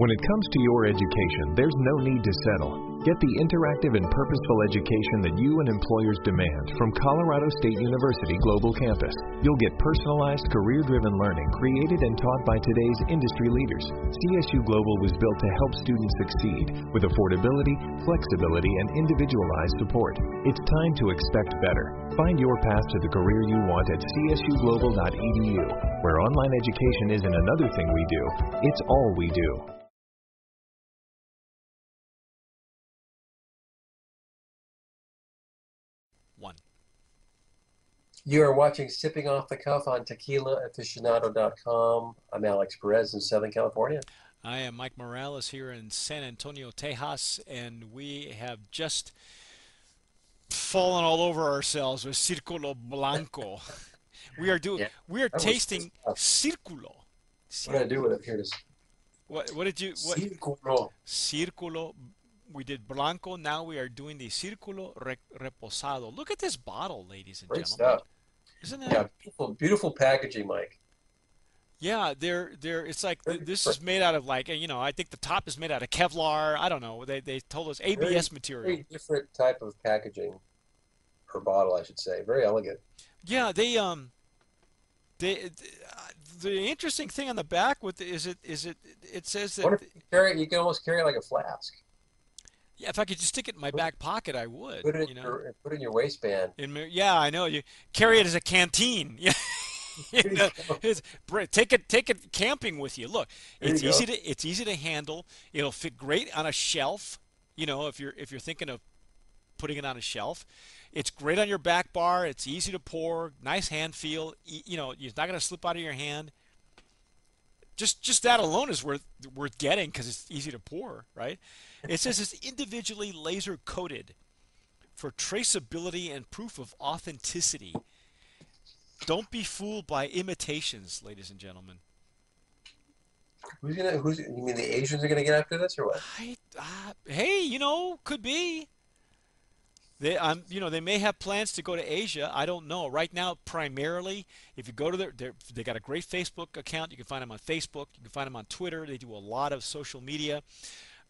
When it comes to your education, there's no need to settle. Get the interactive and purposeful education that you and employers demand from Colorado State University Global Campus. You'll get personalized, career-driven learning created and taught by today's industry leaders. CSU Global was built to help students succeed with affordability, flexibility, and individualized support. It's time to expect better. Find your path to the career you want at csuglobal.edu, where online education isn't another thing we do, it's all we do. You are watching Sipping Off the Cuff on TequilaAficionado.com. I'm Alex Perez in Southern California. I am Mike Morales here in San Antonio, Texas, and we have just fallen all over ourselves with Circulo Blanco. We are tasting Circulo. What did I do with it? Here it is. What did you? What? Circulo. Circulo. We did Blanco, now we are doing the Circulo Reposado. Look at this bottle, ladies and gentlemen. Stuff. Isn't it? Yeah, beautiful packaging, Mike. Yeah, they're it's like this is made out of, like, you know, I think the top is made out of Kevlar. I don't know. They told us ABS material. Very different type of packaging per bottle, I should say. Very elegant. Yeah, the interesting thing on the back with it says that you can almost carry it like a flask. Yeah, if I could just stick it in my back pocket, I would. Put it, you know? Put it in your waistband. Yeah, I know. You carry it as a canteen. Yeah, you know, take it camping with you. Look, it's easy to handle. It'll fit great on a shelf. You know, if you're thinking of putting it on a shelf, it's great on your back bar. It's easy to pour. Nice hand feel. You know, it's not going to slip out of your hand. Just that alone is worth getting because it's easy to pour, right? It says it's individually laser coated for traceability and proof of authenticity. Don't be fooled by imitations, ladies and gentlemen. Who's you mean the Asians are gonna get after this or what? Hey, you know, could be. You know, they may have plans to go to Asia. I don't know. Right now, primarily, if you go to they got a great Facebook account. You can find them on Facebook. You can find them on Twitter. They do a lot of social media.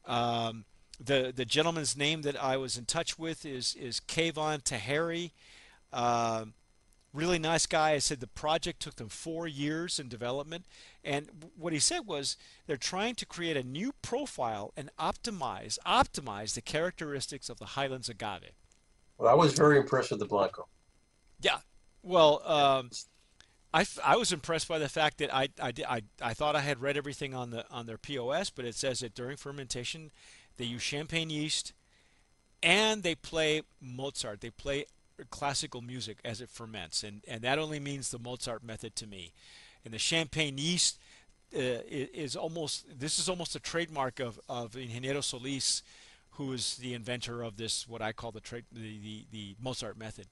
The gentleman's name that I was in touch with is Kayvon Tahari. Really nice guy. I said the project took them 4 years in development. And what he said was they're trying to create a new profile and optimize the characteristics of the Highlands agave. Well, I was very impressed with the Blanco. Yeah. Well, I was impressed by the fact that I thought I had read everything on their POS, but it says that during fermentation they use champagne yeast and they play Mozart. They play classical music as it ferments, and that only means the Mozart method to me. And the champagne yeast is almost a trademark of Ingeniero Solís, who is the inventor of this, what I call the Mozart method.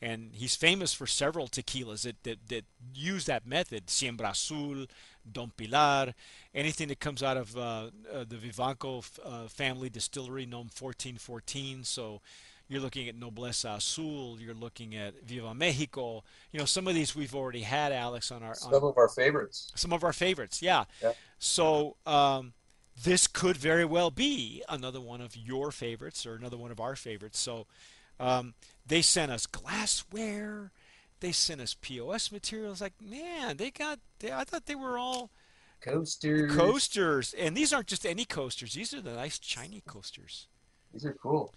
And he's famous for several tequilas that use that method. Siembra Azul, Don Pilar, anything that comes out of the Vivanco family distillery, Nom 1414. So you're looking at Nobleza Azul, you're looking at Viva Mexico. You know, some of these we've already had, Alex, on our... Some of our favorites, yeah. So... this could very well be another one of your favorites or another one of our favorites. So they sent us glassware. They sent us POS materials. Like, man, I thought they were all coasters. Coasters. And these aren't just any coasters. These are the nice Chinese coasters. These are cool.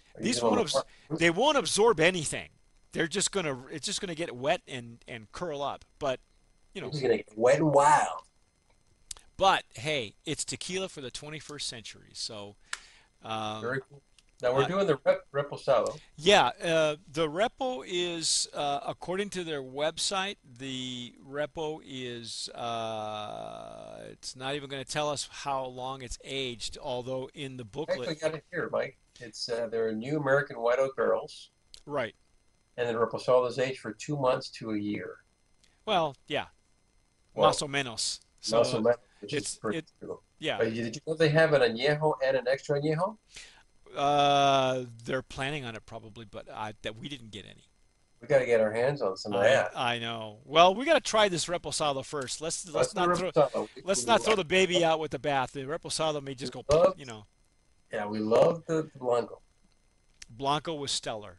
They won't absorb anything. They're just going to, it's just going to get wet and curl up. But, you know. It's going to get wet and wild. But hey, it's tequila for the 21st century, so very cool. Now we're doing the reposado. Yeah, the repo is according to their website, the repo is it's not even going to tell us how long it's aged. Although in the booklet, I got it here, Mike. It's there are new American white oak barrels, right? And the reposado is aged for 2 months to a year. Well, yeah, well, más o menos. So, más o menos. Cool. Yeah. But did you know they have an añejo and an extra añejo? They're planning on it probably, but we didn't get any. We got to get our hands on some of that. I know. Well, we got to try this reposado first. Let's not throw the baby out with the bath. The reposado may just go. Yeah, we love the Blanco. Blanco was stellar.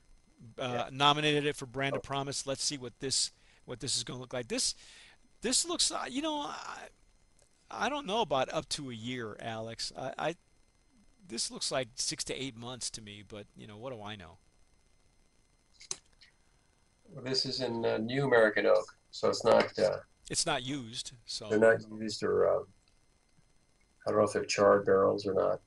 Nominated it for Brand of Promise. Let's see what this is going to look like. This looks, I don't know about up to a year, Alex. This looks like 6 to 8 months to me, but what do I know? This is in new American oak, so it's not. It's not used, so they're not used, or I don't know if they're charred barrels or not.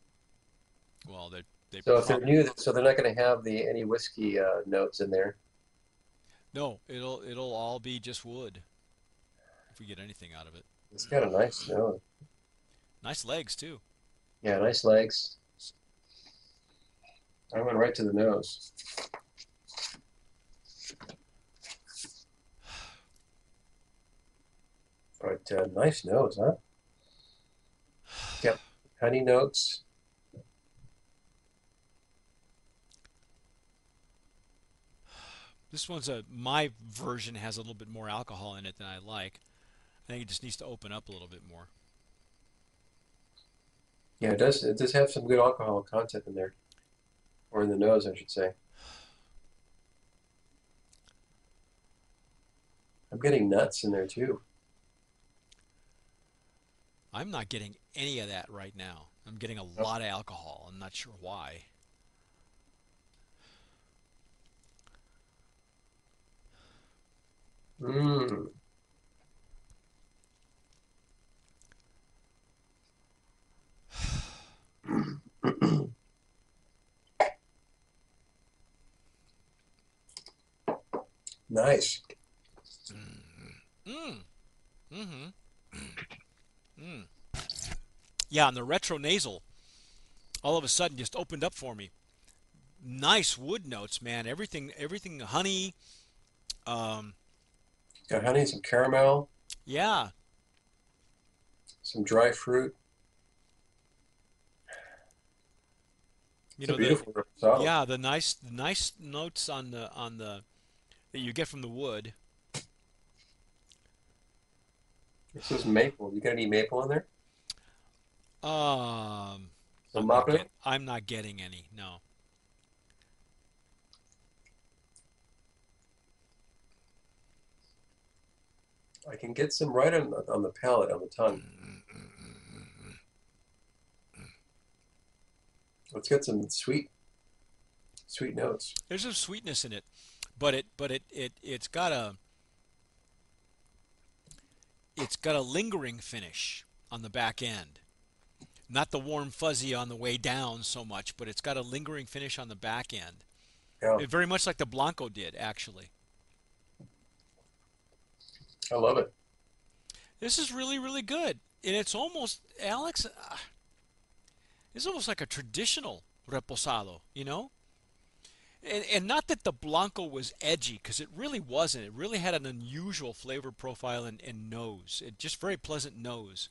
Well, they. So if they're new, so they're not going to have any whiskey notes in there. No, it'll all be just wood. If we get anything out of it, it's got a nice nose. Nice legs too. Yeah, nice legs. I went right to the nose. But nice nose, huh? Yep, honey notes. This one's my version has a little bit more alcohol in it than I like. I think it just needs to open up a little bit more. Yeah, it does have some good alcohol content in there, or in the nose, I should say. I'm getting nuts in there too. I'm not getting any of that right now. I'm getting a lot of alcohol. I'm not sure why. Mm. Nice. Yeah, and the retronasal all of a sudden just opened up for me. Nice wood notes, man. Everything honey. Got honey, some caramel. Yeah. Some dry fruit. It's beautiful. Yeah, the nice notes on the that you get from the wood. This is maple. You got any maple in there? I'm not getting any. No. I can get some right on the palate, on the tongue. Let's get some sweet notes. There's some sweetness in it, but it's got a lingering finish on the back end. Not the warm fuzzy on the way down so much, but it's got a lingering finish on the back end. Yeah. Very much like the Blanco did, actually. I love it. This is really, really good. And it's almost, Alex, it's almost like a traditional reposado, And not that the Blanco was edgy, because it really wasn't. It really had an unusual flavor profile and nose. It just very pleasant nose.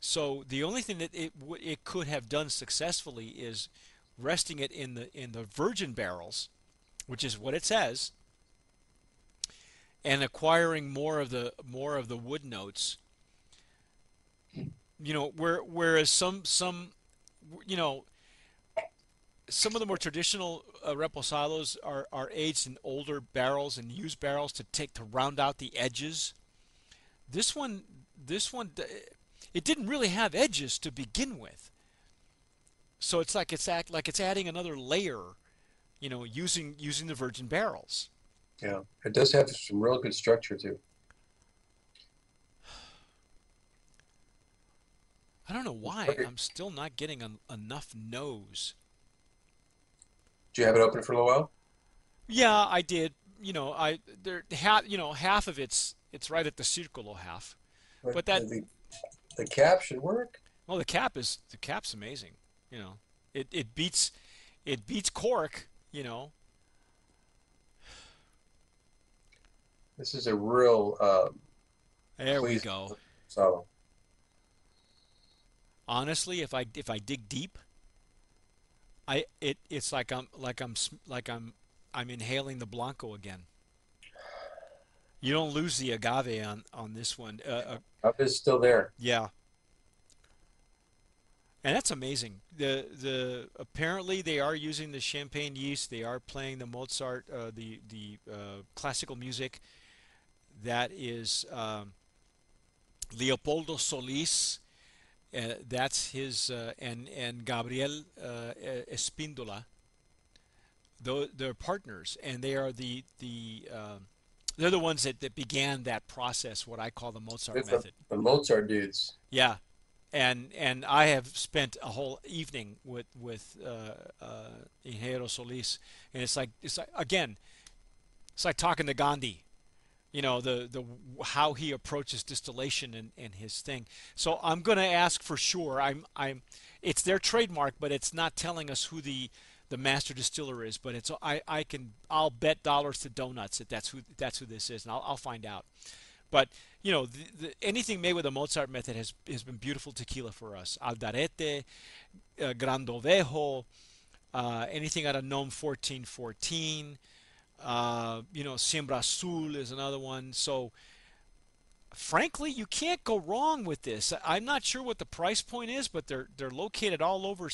So the only thing that it could have done successfully is resting it in the virgin barrels, which is what it says, and acquiring more of the wood notes. Whereas some of the more traditional reposados are aged in older barrels and used barrels to round out the edges. This one. It didn't really have edges to begin with, so it's adding another layer, using the virgin barrels. Yeah, it does have some real good structure too. I don't know why I'm still not getting enough nose. Do you have it open for a little while? Yeah, I did. Half of it's right at the Circulo half, but that. The cap should work. Well, the cap's amazing. It beats cork. This is a real. There we go. So honestly, if I dig deep, it's like I'm inhaling the Blanco again. You don't lose the agave on this one. It's still there. Yeah. And that's amazing. The apparently they are using the champagne yeast. They are playing the Mozart, classical music. That is Leopoldo Solis. That's his and Gabriel Espindola. They're partners, and they are they're the ones that began that process, what I call the Mozart method. The Mozart dudes. Yeah. And I have spent a whole evening with Ingeniero Solís, and it's like talking to Gandhi, you know, the how he approaches distillation and his thing. So I'm going to ask for sure. It's their trademark, but it's not telling us who the master distiller is. But it's I'll bet dollars to donuts that that's who this is, and I'll find out. But, you know, anything made with the Mozart method has been beautiful tequila for us. Aldarete, Grandovejo, anything out of Nome 1414, you know, Siembra Azul is another one. So, frankly, you can't go wrong with this. I'm not sure what the price point is, but they're located all over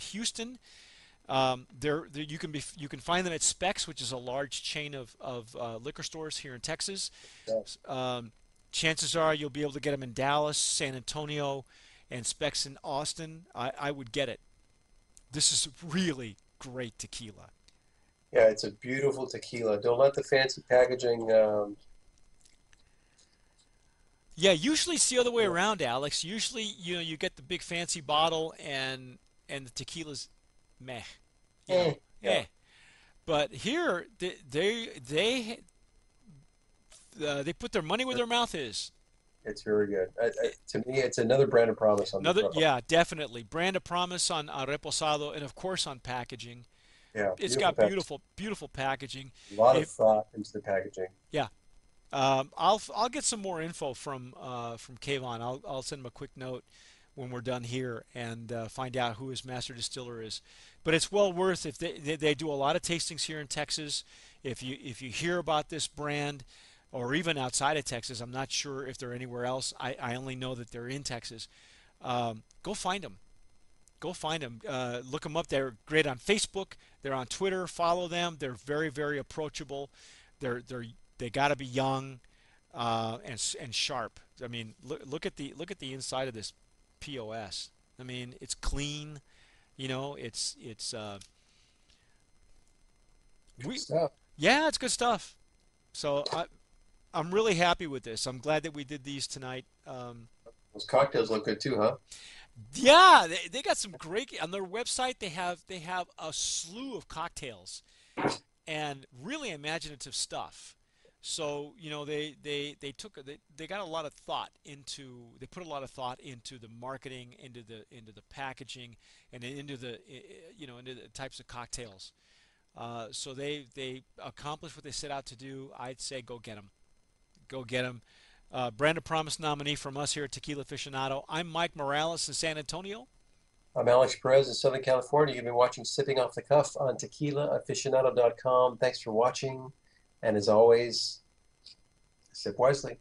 Houston. You can find them at Specs, which is a large chain of liquor stores here in Texas. Yes. Chances are you'll be able to get them in Dallas, San Antonio, and Specs in Austin. I would get it. This is really great tequila. Yeah, it's a beautiful tequila. Don't let the fancy packaging. Yeah, usually it's the other way around, Alex. Usually, you know, you get the big fancy bottle and the tequila's meh. Yeah. Yeah. But here they put their money where their mouth is. It's very good. To me, it's another brand of promise on the bottle. Yeah, definitely. Brand of promise on Reposado, and of course on packaging. Yeah. It's got beautiful packaging. A lot of thought into the packaging. Yeah. I'll get some more info from Kayvon. I'll send him a quick note when we're done here and find out who his master distiller is. But it's well worth if they do a lot of tastings here in Texas. If you hear about this brand, or even outside of Texas, I'm not sure if they're anywhere else. I only know that they're in Texas. Go find them. Go find them. Look them up. They're great on Facebook. They're on Twitter. Follow them. They're very, very approachable. They got to be young and sharp. I mean, look at the inside of this POS. I mean, it's clean, you know. It's good stuff. So I'm really happy with this. I'm glad that we did these tonight. Those cocktails look good too, huh? Yeah, they got some great on their website. They have a slew of cocktails and really imaginative stuff. So, you know, they put a lot of thought into the marketing, into the packaging, and into the types of cocktails. So they accomplished what they set out to do. I'd say go get them. Go get them. Brand of Promise nominee from us here at Tequila Aficionado. I'm Mike Morales in San Antonio. I'm Alex Perez in Southern California. You've been watching Sipping Off the Cuff on TequilaAficionado.com. Thanks for watching. And as always, sip wisely.